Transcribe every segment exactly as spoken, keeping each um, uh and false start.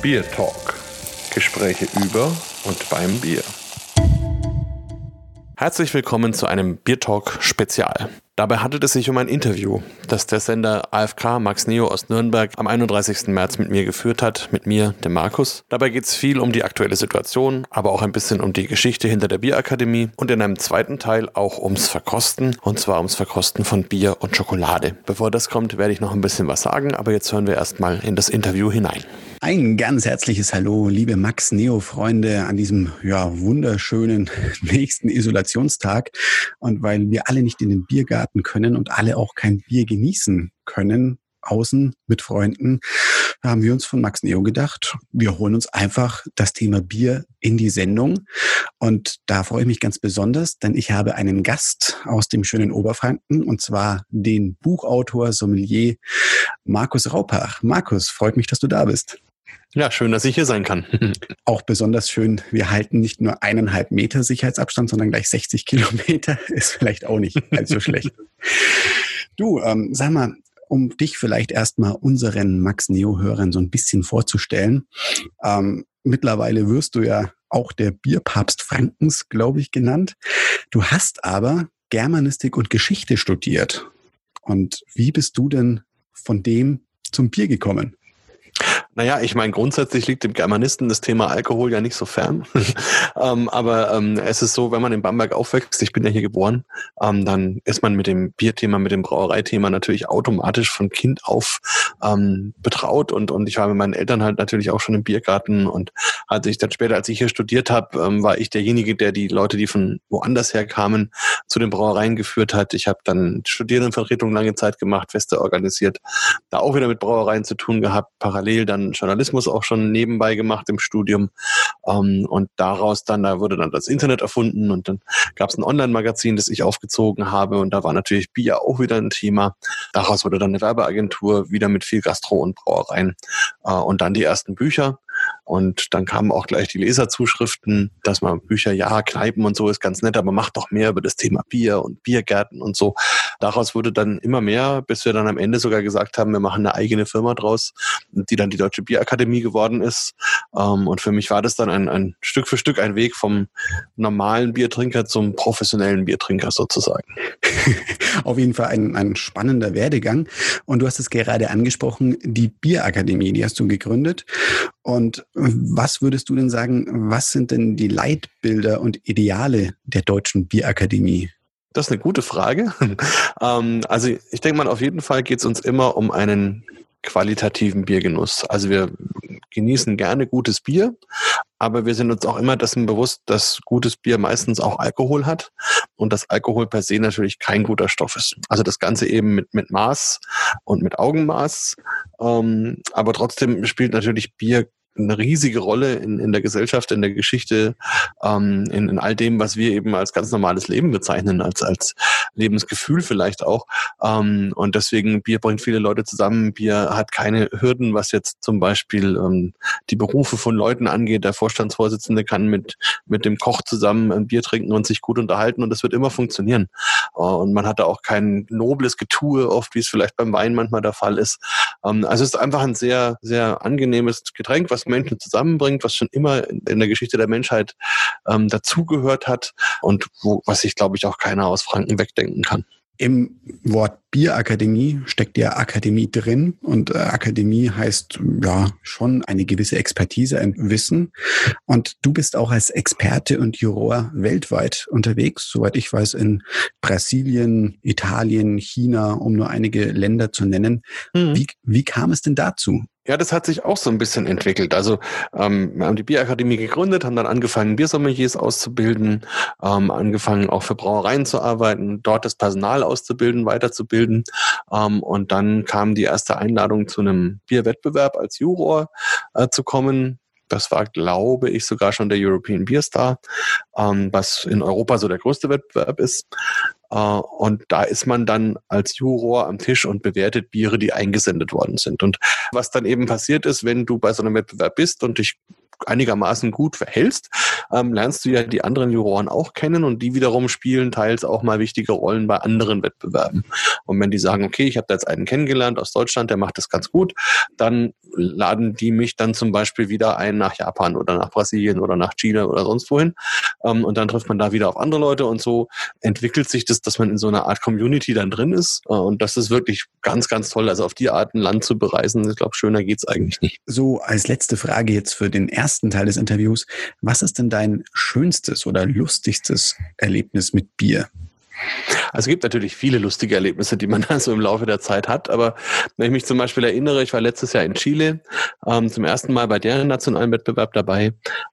Beer Talk. Gespräche über und beim Bier. Herzlich willkommen zu einem Beer Talk Spezial. Dabei handelt es sich um ein Interview, das der Sender A F K Max Neo aus Nürnberg am einunddreißigsten März mit mir geführt hat, mit mir, dem Markus. Dabei geht es viel um die aktuelle Situation, aber auch ein bisschen um die Geschichte hinter der Bierakademie und in einem zweiten Teil auch ums Verkosten, und zwar ums Verkosten von Bier und Schokolade. Bevor das kommt, werde ich noch ein bisschen was sagen, aber jetzt hören wir erstmal in das Interview hinein. Ein ganz herzliches Hallo, liebe Max Neo-Freunde, an diesem ja wunderschönen nächsten Isolationstag. Und weil wir alle nicht in den Biergarten können und alle auch kein Bier genießen können, außen mit Freunden, haben wir uns von Max Neo gedacht, wir holen uns einfach das Thema Bier in die Sendung. Und da freue ich mich ganz besonders, denn ich habe einen Gast aus dem schönen Oberfranken, und zwar den Buchautor, Sommelier Markus Raupach. Markus, freut mich, dass du da bist. Ja, schön, dass ich hier sein kann. Auch besonders schön, wir halten nicht nur eineinhalb Meter Sicherheitsabstand, sondern gleich sechzig Kilometer. Ist vielleicht auch nicht allzu schlecht. Du, ähm, sag mal, um dich vielleicht erstmal unseren Max-Neo-Hörern so ein bisschen vorzustellen. Ähm, mittlerweile wirst du ja auch der Bierpapst Frankens, glaube ich, genannt. Du hast aber Germanistik und Geschichte studiert. Und wie bist du denn von dem zum Bier gekommen? Naja, ich meine, grundsätzlich liegt dem Germanisten das Thema Alkohol ja nicht so fern. ähm, aber ähm, es ist so, wenn man in Bamberg aufwächst, ich bin ja hier geboren, ähm, dann ist man mit dem Bierthema, mit dem Brauereithema natürlich automatisch von Kind auf ähm, betraut. Und, und ich war mit meinen Eltern halt natürlich auch schon im Biergarten. Und hatte ich dann später, als ich hier studiert habe, ähm, war ich derjenige, der die Leute, die von woanders her kamen, zu den Brauereien geführt hat. Ich habe dann Studierendenvertretung lange Zeit gemacht, Feste organisiert, da auch wieder mit Brauereien zu tun gehabt, parallel dann Journalismus auch schon nebenbei gemacht im Studium, ähm, und daraus dann, da wurde dann das Internet erfunden und dann gab es ein Online-Magazin, das ich aufgezogen habe, und da war natürlich Bier auch wieder ein Thema. Daraus wurde dann eine Werbeagentur, wieder mit viel Gastro und Brauereien, äh, und dann die ersten Bücher. Und dann kamen auch gleich die Leserzuschriften, dass man Bücher, ja, Kneipen und so ist ganz nett, aber macht doch mehr über das Thema Bier und Biergärten und so. Daraus wurde dann immer mehr, bis wir dann am Ende sogar gesagt haben, wir machen eine eigene Firma draus, die dann die Deutsche Bierakademie geworden ist. Und für mich war das dann ein, ein Stück für Stück ein Weg vom normalen Biertrinker zum professionellen Biertrinker sozusagen. Auf jeden Fall ein, ein spannender Werdegang. Und du hast es gerade angesprochen, die Bierakademie, die hast du gegründet. Und was würdest du denn sagen, was sind denn die Leitbilder und Ideale der Deutschen Bierakademie? Das ist eine gute Frage. Also ich denke mal, auf jeden Fall geht es uns immer um einen qualitativen Biergenuss. Also wir genießen gerne gutes Bier, aber wir sind uns auch immer dessen bewusst, dass gutes Bier meistens auch Alkohol hat und dass Alkohol per se natürlich kein guter Stoff ist. Also das Ganze eben mit, mit Maß und mit Augenmaß. Aber trotzdem spielt natürlich Bier eine riesige Rolle in, in der Gesellschaft, in der Geschichte, ähm, in, in all dem, was wir eben als ganz normales Leben bezeichnen, als, als Lebensgefühl vielleicht auch. Ähm, und deswegen, Bier bringt viele Leute zusammen. Bier hat keine Hürden, was jetzt zum Beispiel ähm, die Berufe von Leuten angeht. Der Vorstandsvorsitzende kann mit, mit dem Koch zusammen ein Bier trinken und sich gut unterhalten, und das wird immer funktionieren. Äh, und man hat da auch kein nobles Getue, oft wie es vielleicht beim Wein manchmal der Fall ist. Ähm, also es ist einfach ein sehr, sehr angenehmes Getränk, was Menschen zusammenbringt, was schon immer in der Geschichte der Menschheit ähm, dazugehört hat und wo, was sich, glaube ich, auch keiner aus Franken wegdenken kann. Im Wort Bierakademie steckt ja Akademie drin, und äh, Akademie heißt ja schon eine gewisse Expertise im Wissen, und du bist auch als Experte und Juror weltweit unterwegs, soweit ich weiß, in Brasilien, Italien, China, um nur einige Länder zu nennen. Mhm. Wie, wie kam es denn dazu? Ja, das hat sich auch so ein bisschen entwickelt. Also ähm, wir haben die Bierakademie gegründet, haben dann angefangen, Biersommeliers auszubilden, ähm, angefangen auch für Brauereien zu arbeiten, dort das Personal auszubilden, weiterzubilden. Ähm, und dann kam die erste Einladung zu einem Bierwettbewerb als Juror äh, zu kommen. Das war, glaube ich, sogar schon der European Beer Star, ähm, was in Europa so der größte Wettbewerb ist. Uh, und da ist man dann als Juror am Tisch und bewertet Biere, die eingesendet worden sind. Und was dann eben passiert ist, wenn du bei so einem Wettbewerb bist und dich einigermaßen gut verhältst, ähm, lernst du ja die anderen Juroren auch kennen und die wiederum spielen teils auch mal wichtige Rollen bei anderen Wettbewerben. Und wenn die sagen, okay, ich habe da jetzt einen kennengelernt aus Deutschland, der macht das ganz gut, dann laden die mich dann zum Beispiel wieder ein nach Japan oder nach Brasilien oder nach Chile oder sonst wohin. Ähm, und dann trifft man da wieder auf andere Leute und so entwickelt sich das, dass man in so einer Art Community dann drin ist. Äh, und das ist wirklich ganz, ganz toll. Also auf die Art ein Land zu bereisen, ich glaube, schöner geht's eigentlich nicht. So, als letzte Frage jetzt für den ersten Ersten Teil des Interviews. Was ist denn dein schönstes oder lustigstes Erlebnis mit Bier? Also es gibt natürlich viele lustige Erlebnisse, die man da so im Laufe der Zeit hat, aber wenn ich mich zum Beispiel erinnere, ich war letztes Jahr in Chile, ähm, zum ersten Mal bei deren nationalen Wettbewerb dabei,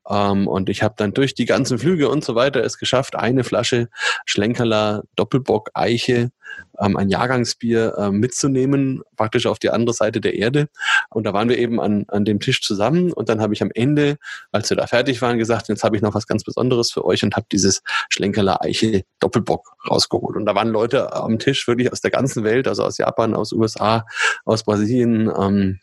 ähm, und ich habe dann durch die ganzen Flüge und so weiter es geschafft, eine Flasche Schlenkerla Doppelbock Eiche, ähm, ein Jahrgangsbier, ähm, mitzunehmen, praktisch auf die andere Seite der Erde, und da waren wir eben an, an dem Tisch zusammen und dann habe ich am Ende, als wir da fertig waren, gesagt, jetzt habe ich noch was ganz Besonderes für euch und habe dieses Schlenkerla Eiche Doppelbock rausgeholt. Und da waren Leute am Tisch wirklich aus der ganzen Welt, also aus Japan, aus U S A, aus Brasilien, ähm,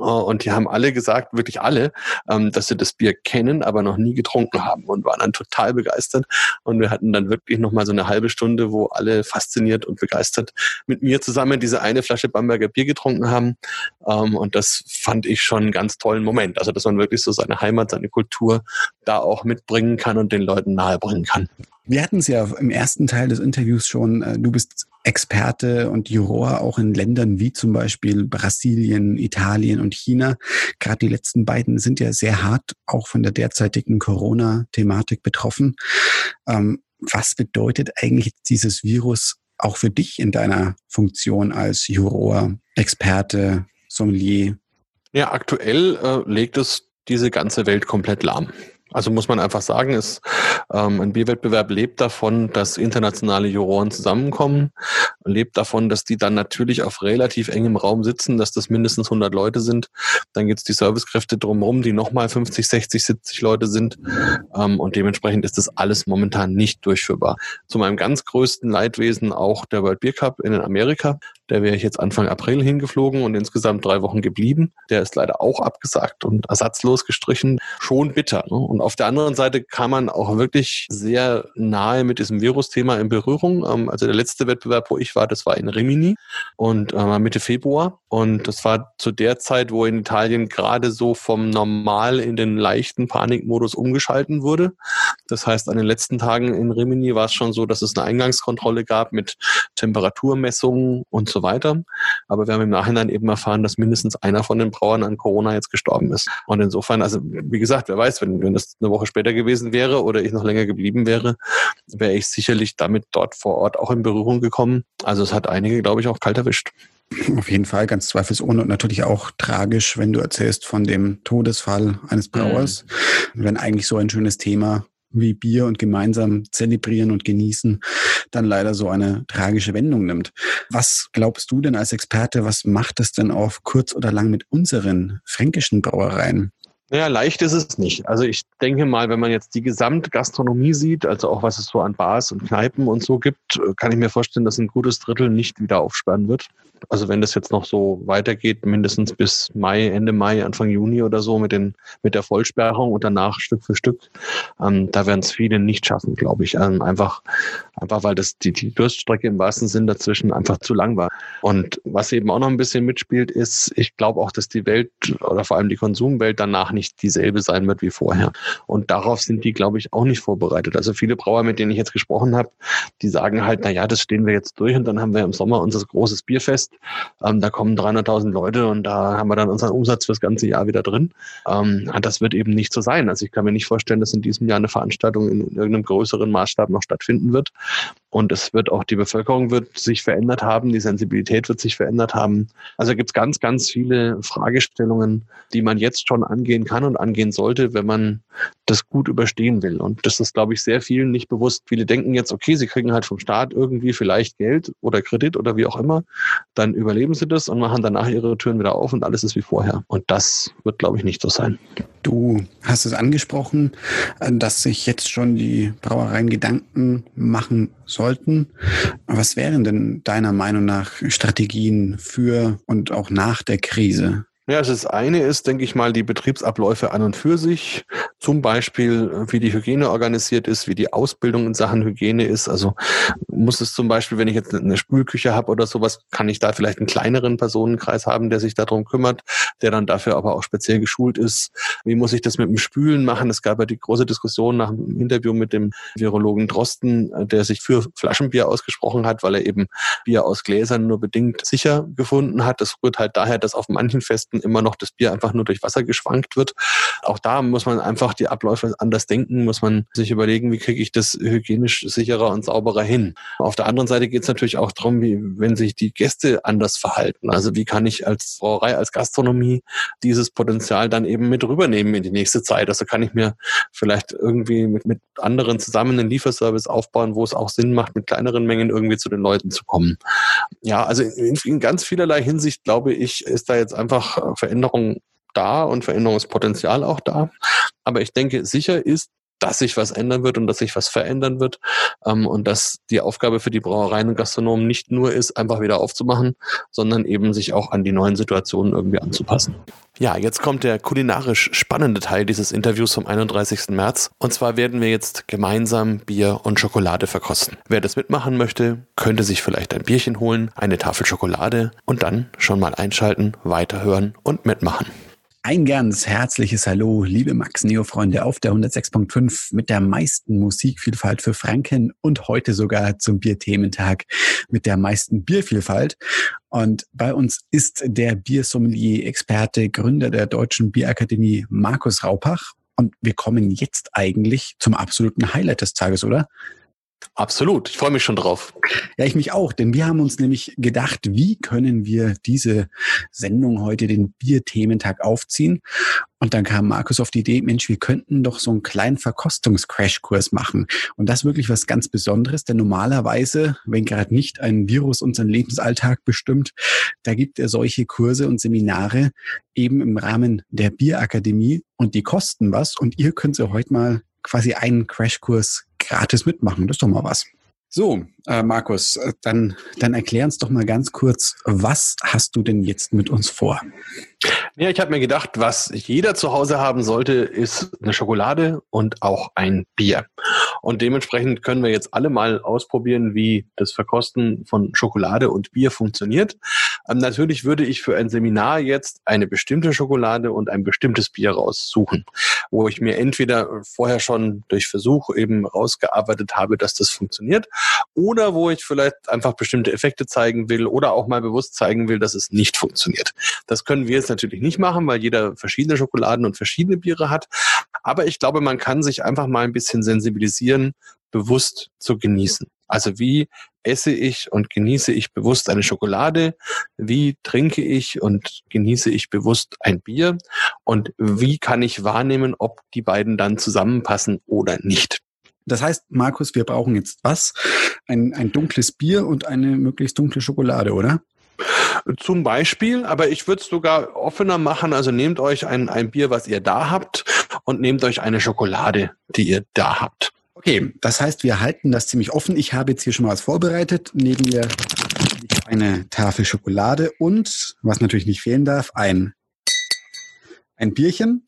und die haben alle gesagt, wirklich alle, ähm, dass sie das Bier kennen, aber noch nie getrunken haben, und waren dann total begeistert. Und wir hatten dann wirklich nochmal so eine halbe Stunde, wo alle fasziniert und begeistert mit mir zusammen diese eine Flasche Bamberger Bier getrunken haben. Ähm, und das fand ich schon einen ganz tollen Moment. Also, dass man wirklich so seine Heimat, seine Kultur da auch mitbringen kann und den Leuten nahebringen kann. Wir hatten es ja im ersten Teil des Interviews schon, du bist Experte und Juror auch in Ländern wie zum Beispiel Brasilien, Italien und China. Gerade die letzten beiden sind ja sehr hart auch von der derzeitigen Corona-Thematik betroffen. Was bedeutet eigentlich dieses Virus auch für dich in deiner Funktion als Juror, Experte, Sommelier? Ja, aktuell äh, legt es diese ganze Welt komplett lahm. Also muss man einfach sagen, ist, ähm, ein Bierwettbewerb lebt davon, dass internationale Juroren zusammenkommen, lebt davon, dass die dann natürlich auf relativ engem Raum sitzen, dass das mindestens hundert Leute sind. Dann gibt's die Servicekräfte drumherum, die nochmal fünfzig, sechzig, siebzig Leute sind, ähm, und dementsprechend ist das alles momentan nicht durchführbar. Zu meinem ganz größten Leidwesen auch der World Beer Cup in Amerika. Da wäre ich jetzt Anfang April hingeflogen und insgesamt drei Wochen geblieben. Der ist leider auch abgesagt und ersatzlos gestrichen. Schon bitter, ne? Und auf der anderen Seite kam man auch wirklich sehr nahe mit diesem Virusthema in Berührung. Also der letzte Wettbewerb, wo ich war, das war in Rimini und äh, Mitte Februar. Und das war zu der Zeit, wo in Italien gerade so vom Normal in den leichten Panikmodus umgeschalten wurde. Das heißt, an den letzten Tagen in Rimini war es schon so, dass es eine Eingangskontrolle gab mit Temperaturmessungen und so weiter. Aber wir haben im Nachhinein eben erfahren, dass mindestens einer von den Brauern an Corona jetzt gestorben ist. Und insofern, also wie gesagt, wer weiß, wenn, wenn das eine Woche später gewesen wäre oder ich noch länger geblieben wäre, wäre ich sicherlich damit dort vor Ort auch in Berührung gekommen. Also es hat einige, glaube ich, auch kalt erwischt. Auf jeden Fall, ganz zweifelsohne, und natürlich auch tragisch, wenn du erzählst von dem Todesfall eines Brauers, mhm. wenn eigentlich so ein schönes Thema wie Bier und gemeinsam zelebrieren und genießen, dann leider so eine tragische Wendung nimmt. Was glaubst du denn als Experte, was macht es denn auf kurz oder lang mit unseren fränkischen Brauereien? Naja, leicht ist es nicht. Also ich denke mal, wenn man jetzt die Gesamtgastronomie sieht, also auch was es so an Bars und Kneipen und so gibt, kann ich mir vorstellen, dass ein gutes Drittel nicht wieder aufsperren wird. Also wenn das jetzt noch so weitergeht, mindestens bis Mai, Ende Mai, Anfang Juni oder so mit den mit der Vollsperrung und danach Stück für Stück, ähm, da werden es viele nicht schaffen, glaube ich. Ähm, einfach, einfach weil das die, die Durststrecke im wahrsten Sinn dazwischen einfach zu lang war. Und was eben auch noch ein bisschen mitspielt, ist, ich glaube auch, dass die Welt oder vor allem die Konsumwelt danach nicht dieselbe sein wird wie vorher. Und darauf sind die, glaube ich, auch nicht vorbereitet. Also viele Brauer, mit denen ich jetzt gesprochen habe, die sagen halt, naja, das stehen wir jetzt durch und dann haben wir im Sommer unser großes Bierfest. Ähm, da kommen dreihunderttausend Leute und da haben wir dann unseren Umsatz fürs ganze Jahr wieder drin. Ähm, das wird eben nicht so sein. Also ich kann mir nicht vorstellen, dass in diesem Jahr eine Veranstaltung in irgendeinem größeren Maßstab noch stattfinden wird. Und es wird auch, die Bevölkerung wird sich verändert haben, die Sensibilität wird sich verändert haben. Also gibt es ganz, ganz viele Fragestellungen, die man jetzt schon angehen kann und angehen sollte, wenn man das gut überstehen will. Und das ist, glaube ich, sehr vielen nicht bewusst. Viele denken jetzt, okay, sie kriegen halt vom Staat irgendwie vielleicht Geld oder Kredit oder wie auch immer. Dann überleben sie das und machen danach ihre Türen wieder auf und alles ist wie vorher. Und das wird, glaube ich, nicht so sein. Du hast es angesprochen, dass sich jetzt schon die Brauereien Gedanken machen sollten. Was wären denn deiner Meinung nach Strategien für und auch nach der Krise? Ja, also das eine ist, denke ich mal, die Betriebsabläufe an und für sich. Zum Beispiel, wie die Hygiene organisiert ist, wie die Ausbildung in Sachen Hygiene ist. Also muss es zum Beispiel, wenn ich jetzt eine Spülküche habe oder sowas, kann ich da vielleicht einen kleineren Personenkreis haben, der sich darum kümmert, der dann dafür aber auch speziell geschult ist. Wie muss ich das mit dem Spülen machen? Es gab ja die große Diskussion nach dem Interview mit dem Virologen Drosten, der sich für Flaschenbier ausgesprochen hat, weil er eben Bier aus Gläsern nur bedingt sicher gefunden hat. Das rührt halt daher, dass auf manchen Festen immer noch das Bier einfach nur durch Wasser geschwankt wird. Auch da muss man einfach die Abläufe anders denken, muss man sich überlegen, wie kriege ich das hygienisch sicherer und sauberer hin. Auf der anderen Seite geht es natürlich auch darum, wie, wenn sich die Gäste anders verhalten. Also wie kann ich als Brauerei, als Gastronomie dieses Potenzial dann eben mit rübernehmen in die nächste Zeit? Also kann ich mir vielleicht irgendwie mit, mit anderen zusammen einen Lieferservice aufbauen, wo es auch Sinn macht, mit kleineren Mengen irgendwie zu den Leuten zu kommen. Ja, also in, in ganz vielerlei Hinsicht, glaube ich, ist da jetzt einfach Veränderung da und Veränderungspotenzial auch da. Aber ich denke, sicher ist, dass sich was ändern wird und dass sich was verändern wird ähm, und dass die Aufgabe für die Brauereien und Gastronomen nicht nur ist, einfach wieder aufzumachen, sondern eben sich auch an die neuen Situationen irgendwie anzupassen. Ja, jetzt kommt der kulinarisch spannende Teil dieses Interviews vom einunddreißigsten März. Und zwar werden wir jetzt gemeinsam Bier und Schokolade verkosten. Wer das mitmachen möchte, könnte sich vielleicht ein Bierchen holen, eine Tafel Schokolade und dann schon mal einschalten, weiterhören und mitmachen. Ein ganz herzliches Hallo, liebe Max Neo-Freunde auf der hundertsechs Komma fünf mit der meisten Musikvielfalt für Franken und heute sogar zum Bierthementag mit der meisten Biervielfalt. Und bei uns ist der Biersommelier-Experte, Gründer der Deutschen Bierakademie, Markus Raupach. Und wir kommen jetzt eigentlich zum absoluten Highlight des Tages, oder? Absolut, ich freue mich schon drauf. Ja, ich mich auch, denn wir haben uns nämlich gedacht, wie können wir diese Sendung heute, den Bierthementag, aufziehen? Und dann kam Markus auf die Idee, Mensch, wir könnten doch so einen kleinen Verkostungs-Crashkurs machen. Und das ist wirklich was ganz Besonderes, denn normalerweise, wenn gerade nicht ein Virus unseren Lebensalltag bestimmt, da gibt er solche Kurse und Seminare eben im Rahmen der Bierakademie und die kosten was. Und ihr könnt sie heute mal quasi einen Crashkurs gratis mitmachen. Das ist doch mal was. So, äh, Markus, dann, dann erklär uns doch mal ganz kurz, was hast du denn jetzt mit uns vor? Ja, ich habe mir gedacht, was jeder zu Hause haben sollte, ist eine Schokolade und auch ein Bier. Und dementsprechend können wir jetzt alle mal ausprobieren, wie das Verkosten von Schokolade und Bier funktioniert. Ähm, natürlich würde ich für ein Seminar jetzt eine bestimmte Schokolade und ein bestimmtes Bier raussuchen, wo ich mir entweder vorher schon durch Versuch eben rausgearbeitet habe, dass das funktioniert, oder wo ich vielleicht einfach bestimmte Effekte zeigen will oder auch mal bewusst zeigen will, dass es nicht funktioniert. Das können wir jetzt natürlich nicht machen, weil jeder verschiedene Schokoladen und verschiedene Biere hat. Aber ich glaube, man kann sich einfach mal ein bisschen sensibilisieren, bewusst zu genießen. Also wie esse ich und genieße ich bewusst eine Schokolade? Wie trinke ich und genieße ich bewusst ein Bier? Und wie kann ich wahrnehmen, ob die beiden dann zusammenpassen oder nicht? Das heißt, Markus, wir brauchen jetzt was? Ein, ein dunkles Bier und eine möglichst dunkle Schokolade, oder? Zum Beispiel, aber ich würde es sogar offener machen. Also nehmt euch ein, ein Bier, was ihr da habt, und nehmt euch eine Schokolade, die ihr da habt. Okay, das heißt, wir halten das ziemlich offen. Ich habe jetzt hier schon mal was vorbereitet. Neben mir eine Tafel Schokolade und, was natürlich nicht fehlen darf, ein, ein Bierchen.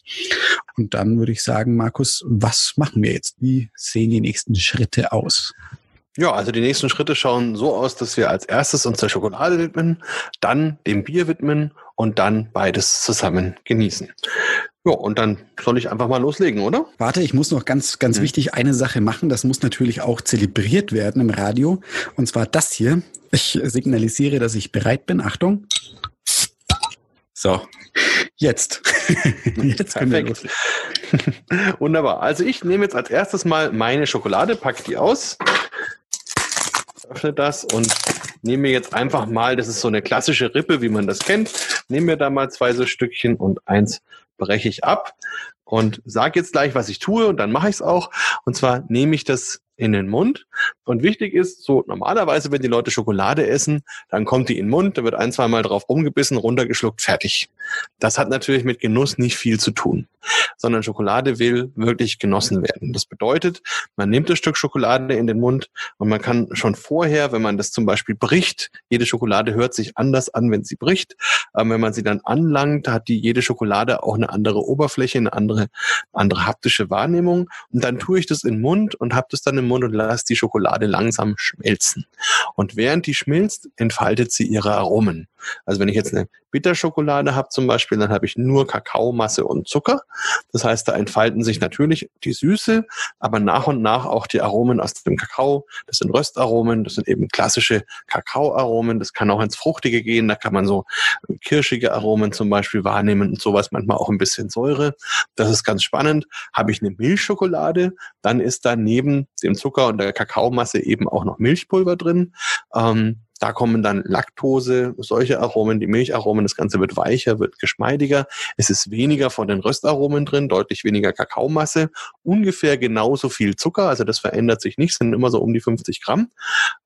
Und dann würde ich sagen, Markus, was machen wir jetzt? Wie sehen die nächsten Schritte aus? Ja, also die nächsten Schritte schauen so aus, dass wir als erstes uns der Schokolade widmen, dann dem Bier widmen und dann beides zusammen genießen. Ja, und dann soll ich einfach mal loslegen, oder? Warte, ich muss noch ganz, ganz mhm. wichtig eine Sache machen. Das muss natürlich auch zelebriert werden im Radio. Und zwar das hier. Ich signalisiere, dass ich bereit bin. Achtung. So. Jetzt. Jetzt können wir los. Wunderbar. Also ich nehme jetzt als erstes mal meine Schokolade, packe die aus, öffne das und nehme mir jetzt einfach mal, das ist so eine klassische Rippe, wie man das kennt, nehme mir da mal zwei so Stückchen und eins breche ich ab und sage jetzt gleich, was ich tue und dann mache ich es auch. Und zwar nehme ich das in den Mund. Und wichtig ist, so normalerweise, wenn die Leute Schokolade essen, dann kommt die in den Mund, da wird ein, zweimal drauf rumgebissen, runtergeschluckt, fertig. Das hat natürlich mit Genuss nicht viel zu tun. sondern Schokolade will wirklich genossen werden. Das bedeutet, man nimmt das Stück Schokolade in den Mund und man kann schon vorher, wenn man das zum Beispiel bricht, jede Schokolade hört sich anders an, wenn sie bricht. Ähm, wenn man sie dann anlangt, hat die jede Schokolade auch eine andere Oberfläche, eine andere, andere haptische Wahrnehmung. Und dann tue ich das in den Mund und habe das dann im Mund und lasse die Schokolade langsam schmelzen. Und während die schmilzt, entfaltet sie ihre Aromen. Also wenn ich jetzt eine Bitterschokolade habe zum Beispiel, dann habe ich nur Kakaomasse und Zucker. Das heißt, da entfalten sich natürlich die Süße, aber nach und nach auch die Aromen aus dem Kakao. Das sind Röstaromen, das sind eben klassische Kakaoaromen. Das kann auch ins Fruchtige gehen, da kann man so kirschige Aromen zum Beispiel wahrnehmen und sowas, manchmal auch ein bisschen Säure. Das ist ganz spannend. Habe ich eine Milchschokolade, dann ist da neben dem Zucker und der Kakaomasse eben auch noch Milchpulver drin. Ähm, Da kommen dann Laktose, solche Aromen, die Milcharomen, das Ganze wird weicher, wird geschmeidiger. Es ist weniger von den Röstaromen drin, deutlich weniger Kakaomasse, ungefähr genauso viel Zucker, also das verändert sich nicht, sind immer so um die fünfzig Gramm.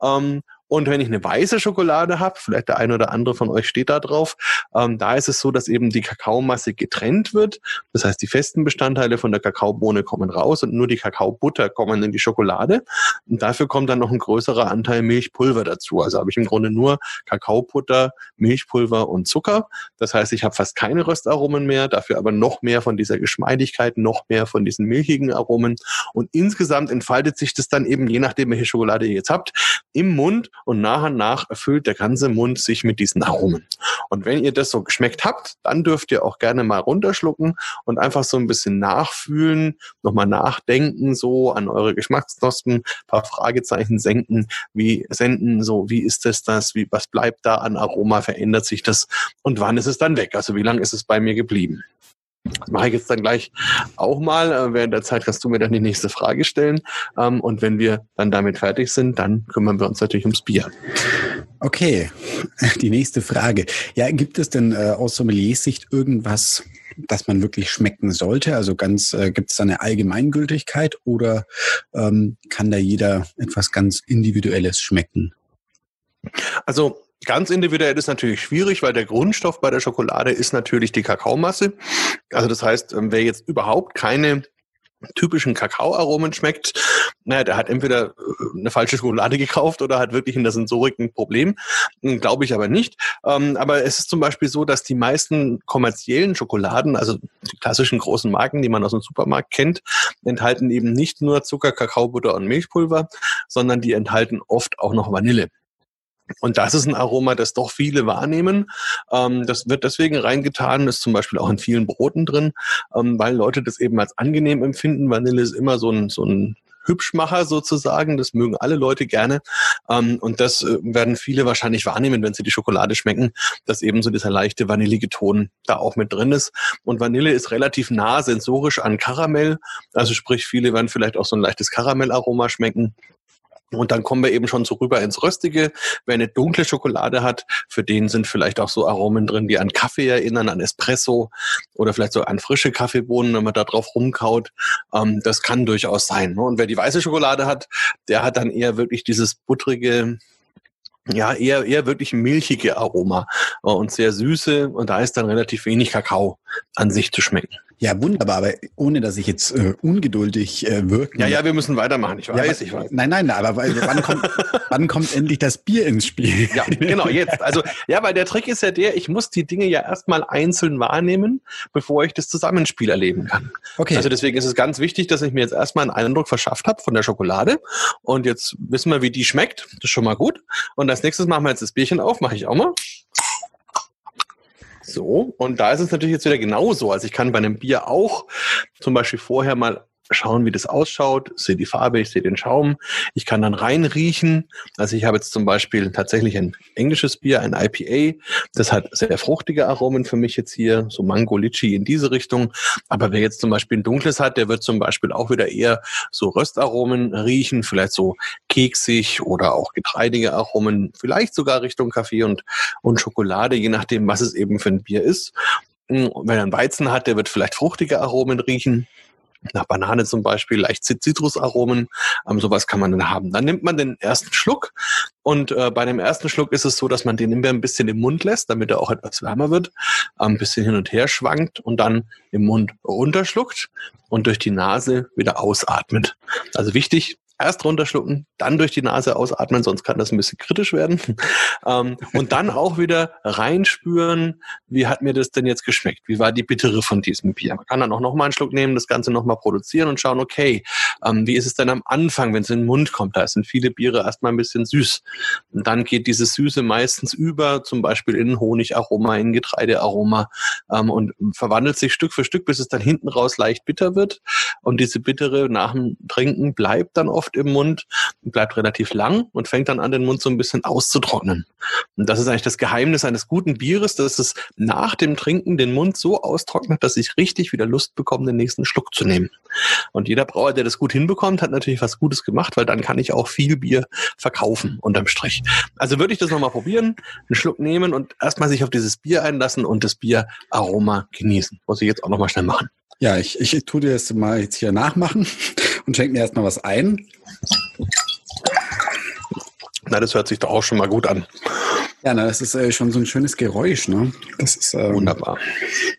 Ähm, Und wenn ich eine weiße Schokolade habe, vielleicht der eine oder andere von euch steht da drauf, ähm, da ist es so, dass eben die Kakaomasse getrennt wird. Das heißt, die festen Bestandteile von der Kakaobohne kommen raus und nur die Kakaobutter kommen in die Schokolade. Und dafür kommt dann noch ein größerer Anteil Milchpulver dazu. Also habe ich im Grunde nur Kakaobutter, Milchpulver und Zucker. Das heißt, ich habe fast keine Röstaromen mehr, dafür aber noch mehr von dieser Geschmeidigkeit, noch mehr von diesen milchigen Aromen. Und insgesamt entfaltet sich das dann eben, je nachdem, welche Schokolade ihr jetzt habt, im Mund. Und nach und nach erfüllt der ganze Mund sich mit diesen Aromen. Und wenn ihr das so geschmeckt habt, dann dürft ihr auch gerne mal runterschlucken und einfach so ein bisschen nachfühlen, nochmal nachdenken, so an eure Geschmacksknospen, ein paar Fragezeichen senken, wie senden, so wie ist das das, wie was bleibt da an Aroma, verändert sich das und wann ist es dann weg? Also wie lange ist es bei mir geblieben? Das mache ich jetzt dann gleich auch mal. Während der Zeit kannst du mir dann die nächste Frage stellen. Und wenn wir dann damit fertig sind, dann kümmern wir uns natürlich ums Bier. Okay, die nächste Frage. Ja, gibt es denn aus Sommelier-Sicht irgendwas, das man wirklich schmecken sollte? Also ganz gibt es da eine Allgemeingültigkeit oder ähm, kann da jeder etwas ganz Individuelles schmecken? Also ganz individuell ist natürlich schwierig, weil der Grundstoff bei der Schokolade ist natürlich die Kakaomasse. Also das heißt, wer jetzt überhaupt keine typischen Kakaoaromen schmeckt, naja, der hat entweder eine falsche Schokolade gekauft oder hat wirklich in der Sensorik ein Problem. Glaube ich aber nicht. Ähm, aber es ist zum Beispiel so, dass die meisten kommerziellen Schokoladen, also die klassischen großen Marken, die man aus dem Supermarkt kennt, enthalten eben nicht nur Zucker, Kakaobutter und Milchpulver, sondern die enthalten oft auch noch Vanille. Und das ist ein Aroma, das doch viele wahrnehmen. Das wird deswegen reingetan, ist zum Beispiel auch in vielen Broten drin, weil Leute das eben als angenehm empfinden. Vanille ist immer so ein, so ein Hübschmacher sozusagen, das mögen alle Leute gerne. Und das werden viele wahrscheinlich wahrnehmen, wenn sie die Schokolade schmecken, dass eben so dieser leichte vanillige Ton da auch mit drin ist. Und Vanille ist relativ nah sensorisch an Karamell. Also sprich, viele werden vielleicht auch so ein leichtes Karamellaroma schmecken. Und dann kommen wir eben schon so rüber ins Röstige. Wer eine dunkle Schokolade hat, für den sind vielleicht auch so Aromen drin, die an Kaffee erinnern, an Espresso oder vielleicht so an frische Kaffeebohnen, wenn man da drauf rumkaut. Ähm, das kann durchaus sein. Ne? Und wer die weiße Schokolade hat, der hat dann eher wirklich dieses buttrige, ja, eher, eher wirklich milchige Aroma und sehr süße. Und da ist dann relativ wenig Kakao an sich zu schmecken. Ja, wunderbar, aber ohne, dass ich jetzt äh, ungeduldig äh, wirke. Ja, ja, wir müssen weitermachen, ich weiß, ja, ich weiß. Nein, nein, aber wann kommt, wann kommt endlich das Bier ins Spiel? Ja, genau, jetzt. Also, ja, weil der Trick ist ja der, ich muss die Dinge ja erstmal einzeln wahrnehmen, bevor ich das Zusammenspiel erleben kann. Okay. Also deswegen ist es ganz wichtig, dass ich mir jetzt erstmal einen Eindruck verschafft habe von der Schokolade und jetzt wissen wir, wie die schmeckt, das ist schon mal gut. Und als nächstes machen wir jetzt das Bierchen auf, mache ich auch mal. So, und da ist es natürlich jetzt wieder genauso. Also ich kann bei einem Bier auch zum Beispiel vorher mal schauen, wie das ausschaut. Ich sehe die Farbe, ich sehe den Schaum. Ich kann dann reinriechen. Also ich habe jetzt zum Beispiel tatsächlich ein englisches Bier, ein I P A. Das hat sehr fruchtige Aromen für mich jetzt hier, so Mango, Litchi in diese Richtung. Aber wer jetzt zum Beispiel ein dunkles hat, der wird zum Beispiel auch wieder eher so Röstaromen riechen, vielleicht so keksig oder auch getreidige Aromen, vielleicht sogar Richtung Kaffee und, und Schokolade, je nachdem, was es eben für ein Bier ist. Und wenn er einen Weizen hat, der wird vielleicht fruchtige Aromen riechen. nach Banane zum Beispiel, leicht Zitrusaromen, ähm, sowas kann man dann haben. Dann nimmt man den ersten Schluck und äh, bei dem ersten Schluck ist es so, dass man den Himbeer ein bisschen im Mund lässt, damit er auch etwas wärmer wird, äh, ein bisschen hin und her schwankt und dann im Mund runterschluckt und durch die Nase wieder ausatmet. Also wichtig, erst runterschlucken, dann durch die Nase ausatmen, sonst kann das ein bisschen kritisch werden. Ähm, und dann auch wieder reinspüren, wie hat mir das denn jetzt geschmeckt? Wie war die Bittere von diesem Bier? Man kann dann auch nochmal einen Schluck nehmen, das Ganze nochmal produzieren und schauen, okay, ähm, wie ist es denn am Anfang, wenn es in den Mund kommt? Da sind viele Biere erstmal ein bisschen süß. Und dann geht diese Süße meistens über, zum Beispiel in Honigaroma, in Getreidearoma ähm, und verwandelt sich Stück für Stück, bis es dann hinten raus leicht bitter wird. Und diese Bittere nach dem Trinken bleibt dann oft im Mund, bleibt relativ lang und fängt dann an, den Mund so ein bisschen auszutrocknen. Und das ist eigentlich das Geheimnis eines guten Bieres, dass es nach dem Trinken den Mund so austrocknet, dass ich richtig wieder Lust bekomme, den nächsten Schluck zu nehmen. Und jeder Brauer, der das gut hinbekommt, hat natürlich was Gutes gemacht, weil dann kann ich auch viel Bier verkaufen, unterm Strich. Also würde ich das nochmal probieren, einen Schluck nehmen und erstmal sich auf dieses Bier einlassen und das Bieraroma genießen. Muss ich jetzt auch nochmal schnell machen. Ja, ich, ich tue dir das mal jetzt hier nachmachen und schenke mir erstmal was ein. Na, das hört sich doch auch schon mal gut an. Ja, na, das ist äh, schon so ein schönes Geräusch, ne? Das ist ähm, wunderbar.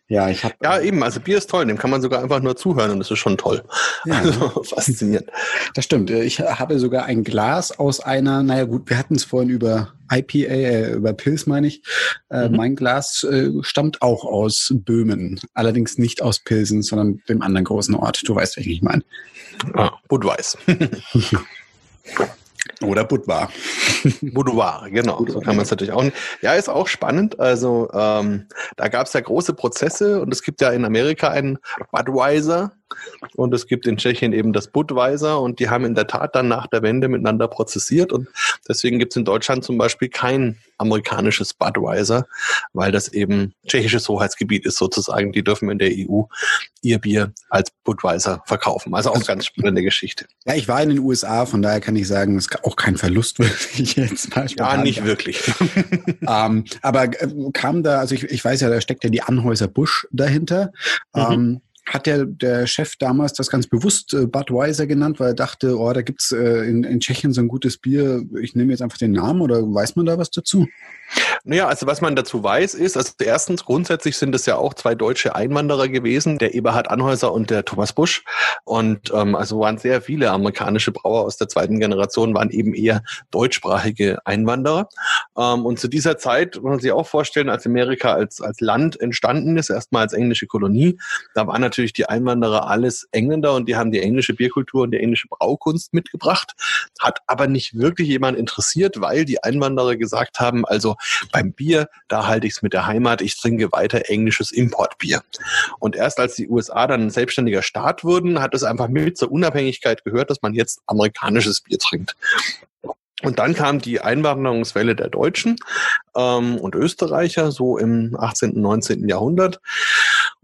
Ja, ich hab, ja, eben, also Bier ist toll, dem kann man sogar einfach nur zuhören und das ist schon toll. Ja, also, faszinierend. Das stimmt. Ich habe sogar ein Glas aus einer, naja gut, wir hatten es vorhin über I P A, äh, über Pils meine ich. Äh, mhm. Mein Glas äh, stammt auch aus Böhmen. Allerdings nicht aus Pilsen, sondern dem anderen großen Ort. Du weißt, welchen ich meine. Ah, Budweiser. Oder Budvar. Budvar, genau. Budvar. So kann man es natürlich auch. Ja, ist auch spannend. Also ähm, da gab es ja große Prozesse und es gibt ja in Amerika einen Budweiser und es gibt in Tschechien eben das Budweiser und die haben in der Tat dann nach der Wende miteinander prozessiert und deswegen gibt es in Deutschland zum Beispiel kein amerikanisches Budweiser, weil das eben tschechisches Hoheitsgebiet ist sozusagen. Die dürfen in der E U ihr Bier als Budweiser verkaufen. Also auch also, ganz spannende Geschichte. Ja, ich war in den U S A, von daher kann ich sagen, es ist auch kein Verlust, würde ich jetzt mal Ja, haben. Nicht wirklich. ähm, aber kam da, also ich, ich weiß ja, da steckt ja die Anheuser Busch dahinter. Mhm. Ähm, Hat der, der Chef damals das ganz bewusst äh, Budweiser genannt, weil er dachte, oh, da gibt's äh, in, in Tschechien so ein gutes Bier, ich nehme jetzt einfach den Namen oder weiß man da was dazu? Naja, also was man dazu weiß ist, also erstens grundsätzlich sind es ja auch zwei deutsche Einwanderer gewesen, der Eberhard Anheuser und der Thomas Busch und ähm, also waren sehr viele amerikanische Brauer aus der zweiten Generation, waren eben eher deutschsprachige Einwanderer ähm, und zu dieser Zeit, muss man sich auch vorstellen, als Amerika als, als Land entstanden ist, erstmal als englische Kolonie, da waren natürlich die Einwanderer alles Engländer und die haben die englische Bierkultur und die englische Braukunst mitgebracht, hat aber nicht wirklich jemand interessiert, weil die Einwanderer gesagt haben, also beim Bier, da halte ich es mit der Heimat, ich trinke weiter englisches Importbier. Und erst als die U S A dann ein selbstständiger Staat wurden, hat es einfach mit zur Unabhängigkeit gehört, dass man jetzt amerikanisches Bier trinkt. Und dann kam die Einwanderungswelle der Deutschen ähm, und Österreicher, so im achtzehnten, neunzehnten Jahrhundert.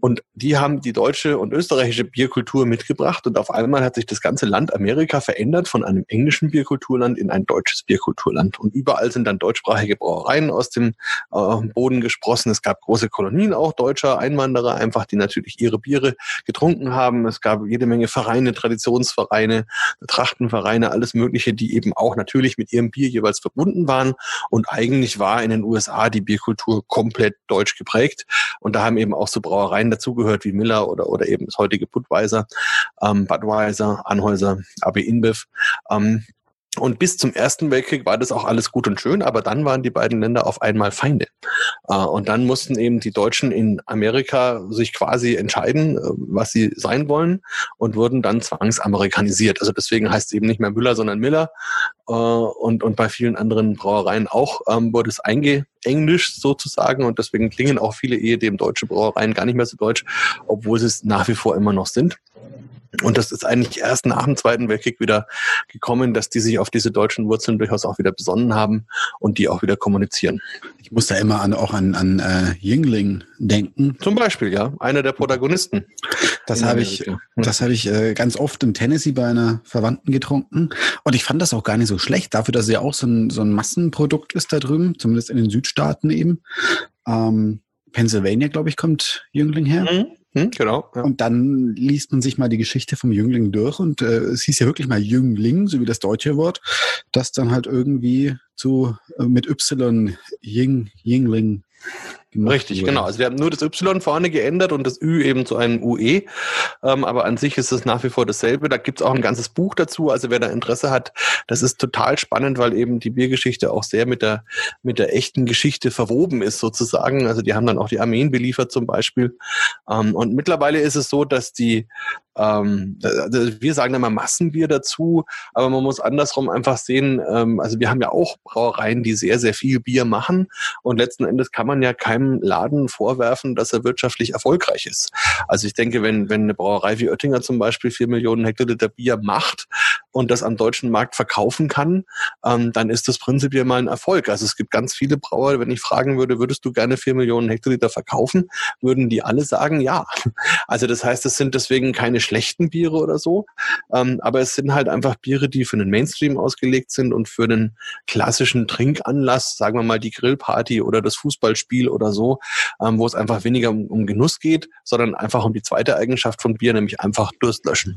Und die haben die deutsche und österreichische Bierkultur mitgebracht und auf einmal hat sich das ganze Land Amerika verändert von einem englischen Bierkulturland in ein deutsches Bierkulturland. Und überall sind dann deutschsprachige Brauereien aus dem äh, Boden gesprossen. Es gab große Kolonien auch deutscher Einwanderer, einfach die natürlich ihre Biere getrunken haben. Es gab jede Menge Vereine, Traditionsvereine, Trachtenvereine, alles Mögliche, die eben auch natürlich mit ihrem Bier jeweils verbunden waren. Und eigentlich war in den U S A die Bierkultur komplett deutsch geprägt. Und da haben eben auch so Brauereien dazugehört wie Miller oder, oder eben das heutige Budweiser, ähm, Budweiser, Anheuser, A B Inbev. Ähm, und bis zum Ersten Weltkrieg war das auch alles gut und schön, aber dann waren die beiden Länder auf einmal Feinde. Äh, und dann mussten eben die Deutschen in Amerika sich quasi entscheiden, äh, was sie sein wollen und wurden dann zwangsamerikanisiert. Also deswegen heißt es eben nicht mehr Müller, sondern Miller. Äh, und, und bei vielen anderen Brauereien auch ähm, wurde es einge Englisch sozusagen und deswegen klingen auch viele ehedem deutsche Brauereien gar nicht mehr so deutsch, obwohl sie es nach wie vor immer noch sind. Und das ist eigentlich erst nach dem Zweiten Weltkrieg wieder gekommen, dass die sich auf diese deutschen Wurzeln durchaus auch wieder besonnen haben und die auch wieder kommunizieren. Ich muss da immer an, auch an, an äh, Yuengling denken. Zum Beispiel, ja. Einer der Protagonisten. Das habe ich, das hab ich äh, ganz oft in Tennessee bei einer Verwandten getrunken. Und ich fand das auch gar nicht so schlecht, dafür, dass es ja auch so ein, so ein Massenprodukt ist da drüben, zumindest in den Südstaaten eben. Ähm, Pennsylvania, glaube ich, kommt Yuengling her. Mhm. Hm, genau. Ja. Und dann liest man sich mal die Geschichte vom Yuengling durch und äh, es hieß ja wirklich mal Yuengling, so wie das deutsche Wort, das dann halt irgendwie zu äh, mit Y, Ying, Yuengling. Richtig, wurde. Genau. Also wir haben nur das Y vorne geändert und das Ü eben zu einem U E. Ähm, aber an sich ist es nach wie vor dasselbe. Da gibt es auch ein ganzes Buch dazu. Also wer da Interesse hat, das ist total spannend, weil eben die Biergeschichte auch sehr mit der mit der echten Geschichte verwoben ist sozusagen. Also die haben dann auch die Armeen beliefert zum Beispiel. Ähm, und mittlerweile ist es so, dass die ähm, also wir sagen immer Massenbier dazu, aber man muss andersrum einfach sehen, ähm, also wir haben ja auch Brauereien, die sehr, sehr viel Bier machen und letzten Endes kann man ja keinem Laden vorwerfen, dass er wirtschaftlich erfolgreich ist. Also ich denke, wenn, wenn eine Brauerei wie Oettinger zum Beispiel vier Millionen Hektoliter Bier macht und das am deutschen Markt verkaufen kann, ähm, dann ist das prinzipiell mal ein Erfolg. Also es gibt ganz viele Brauer, wenn ich fragen würde, würdest du gerne vier Millionen Hektoliter verkaufen, würden die alle sagen, ja. Also das heißt, es sind deswegen keine schlechten Biere oder so, ähm, aber es sind halt einfach Biere, die für den Mainstream ausgelegt sind und für den klassischen Trinkanlass, sagen wir mal die Grillparty oder das Fußballspiel oder so, ähm, wo es einfach weniger um, um Genuss geht, sondern einfach um die zweite Eigenschaft von Bier, nämlich einfach Durst löschen.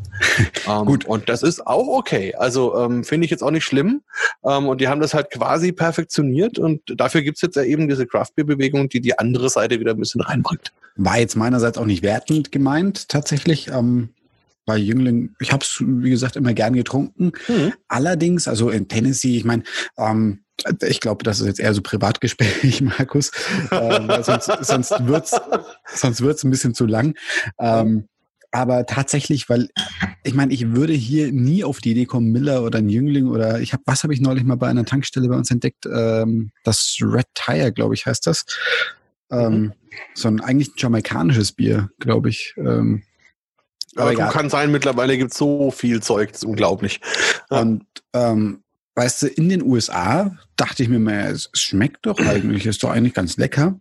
ähm, Gut. Und das ist auch okay. Also ähm, finde ich jetzt auch nicht schlimm. Ähm, und die haben das halt quasi perfektioniert und dafür gibt es jetzt ja eben diese Craft-Bier-Bewegung, die die andere Seite wieder ein bisschen reinbringt. War jetzt meinerseits auch nicht wertend gemeint, tatsächlich. Ähm Bei Yuengling, ich habe es, wie gesagt, immer gern getrunken. Mhm. Allerdings, also in Tennessee, ich meine, ähm, ich glaube, das ist jetzt eher so Privatgespräch, Markus. Ähm, weil sonst sonst wird's, sonst wird's ein bisschen zu lang. Ähm, aber tatsächlich, weil, ich meine, ich würde hier nie auf die Idee kommen, Miller oder ein Yuengling oder ich habe, was habe ich neulich mal bei einer Tankstelle bei uns entdeckt? Ähm, das Red Tire, glaube ich, heißt das. Ähm, so ein eigentlich ein jamaikanisches Bier, glaube ich. Ähm, Aber ja, kann sein, mittlerweile gibt es so viel Zeug, das ist unglaublich. Und ähm, weißt du, in den U S A dachte ich mir mal, es schmeckt doch eigentlich, ist doch eigentlich ganz lecker.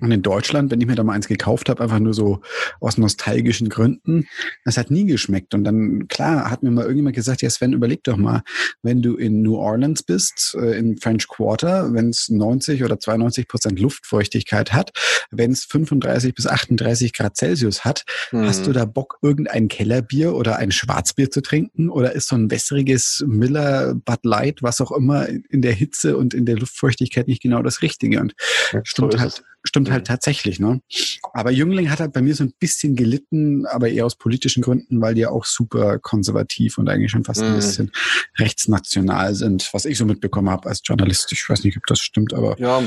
Und in Deutschland, wenn ich mir da mal eins gekauft habe, einfach nur so aus nostalgischen Gründen, das hat nie geschmeckt. Und dann, klar, hat mir mal irgendjemand gesagt, ja Sven, überleg doch mal, wenn du in New Orleans bist, äh, in French Quarter, wenn es neunzig oder zweiundneunzig Prozent Luftfeuchtigkeit hat, wenn es fünfunddreißig bis achtunddreißig Grad Celsius hat, mhm. hast du da Bock, irgendein Kellerbier oder ein Schwarzbier zu trinken? Oder ist so ein wässriges Miller, Bud Light, was auch immer, in der Hitze und in der Luftfeuchtigkeit nicht genau das Richtige? Und ja, stimmt so halt. Stimmt halt tatsächlich, ne? Aber Yuengling hat halt bei mir so ein bisschen gelitten, aber eher aus politischen Gründen, weil die ja auch super konservativ und eigentlich schon fast ein bisschen rechtsnational sind, was ich so mitbekommen habe als Journalist. Ich weiß nicht, ob das stimmt, aber... Ja,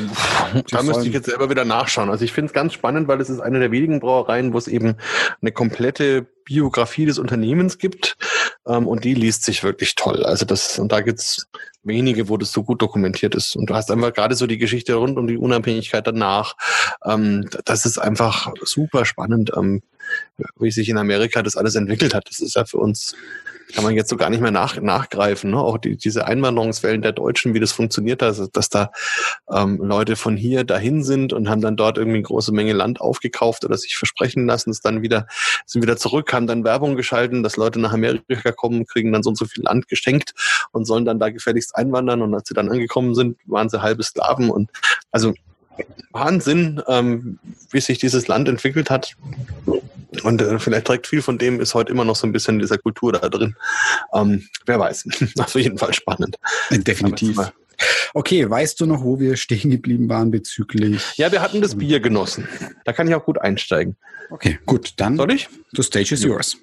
da müsste ich jetzt selber wieder nachschauen. Also ich finde es ganz spannend, weil es ist eine der wenigen Brauereien, wo es eben eine komplette Biografie des Unternehmens gibt, ähm, und die liest sich wirklich toll. Also das, und da gibt's wenige, wo das so gut dokumentiert ist. Und du hast einfach gerade so die Geschichte rund um die Unabhängigkeit danach. Ähm, das ist einfach super spannend, ähm, wie sich in Amerika das alles entwickelt hat. Das ist ja für uns, kann man jetzt so gar nicht mehr nach, nachgreifen, ne? Auch die, diese Einwanderungswellen der Deutschen, wie das funktioniert, dass, dass da ähm, Leute von hier dahin sind und haben dann dort irgendwie eine große Menge Land aufgekauft oder sich versprechen lassen, es dann wieder, sind wieder zurück, haben dann Werbung geschalten, dass Leute nach Amerika kommen, kriegen dann so und so viel Land geschenkt und sollen dann da gefälligst einwandern und als sie dann angekommen sind, waren sie halbe Sklaven und also Wahnsinn, ähm, wie sich dieses Land entwickelt hat. Und äh, vielleicht direkt viel von dem ist heute immer noch so ein bisschen in dieser Kultur da drin. Ähm, wer weiß. Auf jeden Fall spannend. Definitiv. Okay, weißt du noch, wo wir stehen geblieben waren bezüglich... Ja, wir hatten das Bier genossen. Da kann ich auch gut einsteigen. Okay, gut, dann... Soll ich? The stage is yours.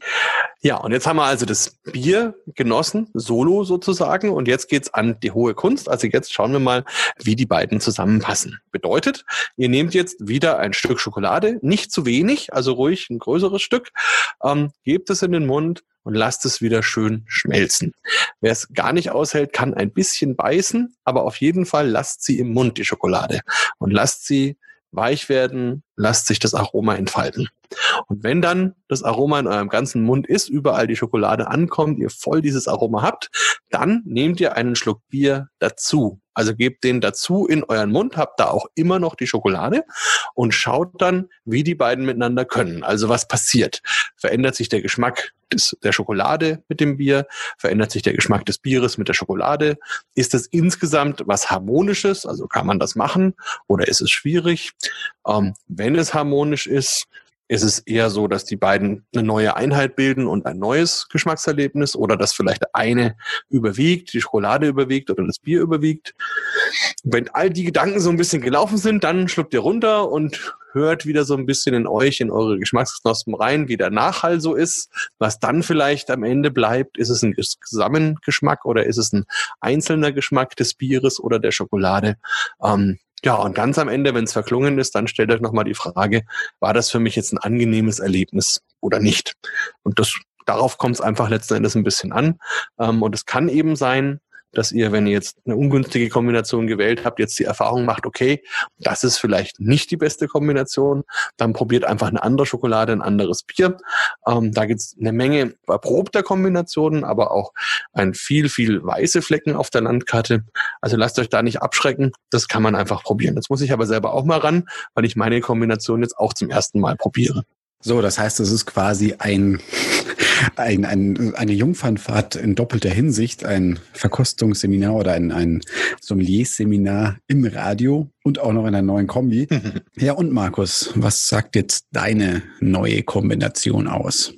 Ja, und jetzt haben wir also das Bier genossen, solo sozusagen, und jetzt geht's an die hohe Kunst. Also jetzt schauen wir mal, wie die beiden zusammenpassen. Bedeutet, ihr nehmt jetzt wieder ein Stück Schokolade, nicht zu wenig, also ruhig ein größeres Stück, ähm, gebt es in den Mund, und lasst es wieder schön schmelzen. Wer es gar nicht aushält, kann ein bisschen beißen, aber auf jeden Fall lasst sie im Mund, die Schokolade. Und lasst sie weich werden, lasst sich das Aroma entfalten. Und wenn dann das Aroma in eurem ganzen Mund ist, überall die Schokolade ankommt, ihr voll dieses Aroma habt, dann nehmt ihr einen Schluck Bier dazu. Also gebt den dazu in euren Mund, habt da auch immer noch die Schokolade und schaut dann, wie die beiden miteinander können. Also was passiert? Verändert sich der Geschmack des, der Schokolade mit dem Bier? Verändert sich der Geschmack des Bieres mit der Schokolade? Ist das insgesamt was Harmonisches? Also kann man das machen oder ist es schwierig? Ähm, wenn es harmonisch ist, Ist es eher so, dass die beiden eine neue Einheit bilden und ein neues Geschmackserlebnis, oder dass vielleicht eine überwiegt, die Schokolade überwiegt oder das Bier überwiegt? Wenn all die Gedanken so ein bisschen gelaufen sind, dann schluckt ihr runter und hört wieder so ein bisschen in euch, in eure Geschmacksknospen rein, wie der Nachhall so ist, was dann vielleicht am Ende bleibt. Ist es ein Zusammengeschmack oder ist es ein einzelner Geschmack des Bieres oder der Schokolade? Ähm, Ja, und ganz am Ende, wenn es verklungen ist, dann stellt euch nochmal die Frage, war das für mich jetzt ein angenehmes Erlebnis oder nicht? Und das, darauf kommt es einfach letzten Endes ein bisschen an. Ähm, und es kann eben sein, dass ihr, wenn ihr jetzt eine ungünstige Kombination gewählt habt, jetzt die Erfahrung macht, okay, das ist vielleicht nicht die beste Kombination, dann probiert einfach eine andere Schokolade, ein anderes Bier. Ähm, da gibt's eine Menge erprobter Kombinationen, aber auch ein viel, viel weiße Flecken auf der Landkarte. Also lasst euch da nicht abschrecken, das kann man einfach probieren. Jetzt muss ich aber selber auch mal ran, weil ich meine Kombination jetzt auch zum ersten Mal probiere. So, das heißt, es ist quasi ein, ein, ein, eine Jungfernfahrt in doppelter Hinsicht, ein Verkostungsseminar oder ein, ein Sommelier-Seminar im Radio und auch noch in einer neuen Kombi. Ja, und Markus, was sagt jetzt deine neue Kombination aus?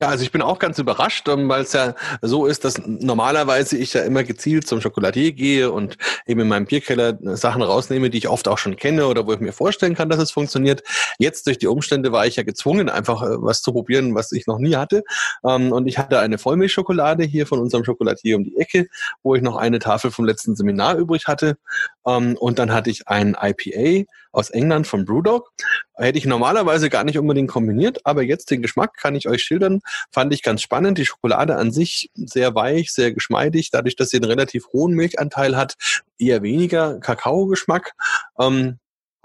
Ja, also ich bin auch ganz überrascht, weil es ja so ist, dass normalerweise ich ja immer gezielt zum Schokoladier gehe und eben in meinem Bierkeller Sachen rausnehme, die ich oft auch schon kenne oder wo ich mir vorstellen kann, dass es funktioniert. Jetzt durch die Umstände war ich ja gezwungen, einfach was zu probieren, was ich noch nie hatte. Und ich hatte eine Vollmilchschokolade hier von unserem Schokoladier um die Ecke, wo ich noch eine Tafel vom letzten Seminar übrig hatte. Und dann hatte ich ein I P A aus England von BrewDog. Hätte ich normalerweise gar nicht unbedingt kombiniert, aber jetzt den Geschmack kann ich euch schildern. Fand ich ganz spannend. Die Schokolade an sich sehr weich, sehr geschmeidig. Dadurch, dass sie einen relativ hohen Milchanteil hat, eher weniger Kakaogeschmack. Ähm,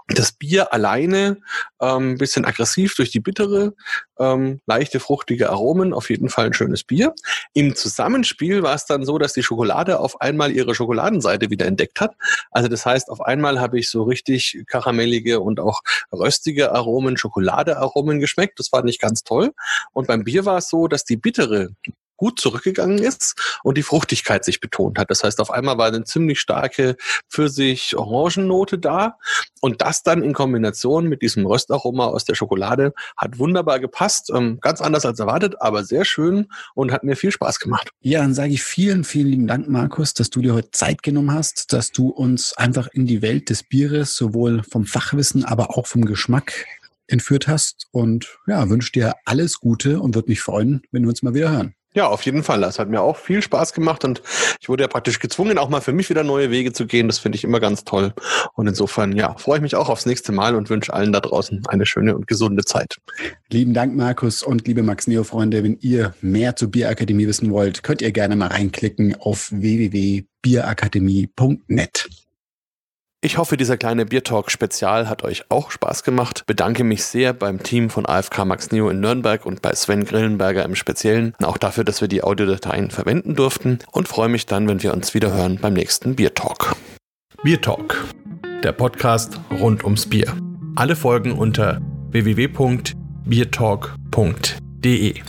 das Bier alleine ein ähm, bisschen aggressiv durch die bittere, ähm, leichte, fruchtige Aromen. Auf jeden Fall ein schönes Bier. Im Zusammenspiel war es dann so, dass die Schokolade auf einmal ihre Schokoladenseite wieder entdeckt hat. Also das heißt, auf einmal habe ich so richtig karamellige und auch röstige Aromen, Schokoladearomen geschmeckt. Das fand ich ganz toll. Und beim Bier war es so, dass die bittere gut zurückgegangen ist und die Fruchtigkeit sich betont hat. Das heißt, auf einmal war eine ziemlich starke Pfirsich-Orangennote da und das dann in Kombination mit diesem Röstaroma aus der Schokolade hat wunderbar gepasst. Ganz anders als erwartet, aber sehr schön und hat mir viel Spaß gemacht. Ja, dann sage ich vielen, vielen lieben Dank, Markus, dass du dir heute Zeit genommen hast, dass du uns einfach in die Welt des Bieres sowohl vom Fachwissen, aber auch vom Geschmack entführt hast und ja, wünsche dir alles Gute und würde mich freuen, wenn wir uns mal wieder hören. Ja, auf jeden Fall. Das hat mir auch viel Spaß gemacht und ich wurde ja praktisch gezwungen, auch mal für mich wieder neue Wege zu gehen. Das finde ich immer ganz toll. Und insofern, ja, freue ich mich auch aufs nächste Mal und wünsche allen da draußen eine schöne und gesunde Zeit. Lieben Dank, Markus und liebe Max Neo Freunde. Wenn ihr mehr zur Bierakademie wissen wollt, könnt ihr gerne mal reinklicken auf w w w punkt bierakademie punkt net. Ich hoffe, dieser kleine Biertalk-Spezial hat euch auch Spaß gemacht. Bedanke mich sehr beim Team von A F K Max Neo in Nürnberg und bei Sven Grillenberger im Speziellen, auch dafür, dass wir die Audiodateien verwenden durften und freue mich dann, wenn wir uns wieder hören beim nächsten Biertalk. Biertalk, der Podcast rund ums Bier. Alle Folgen unter w w w punkt biertalk punkt de.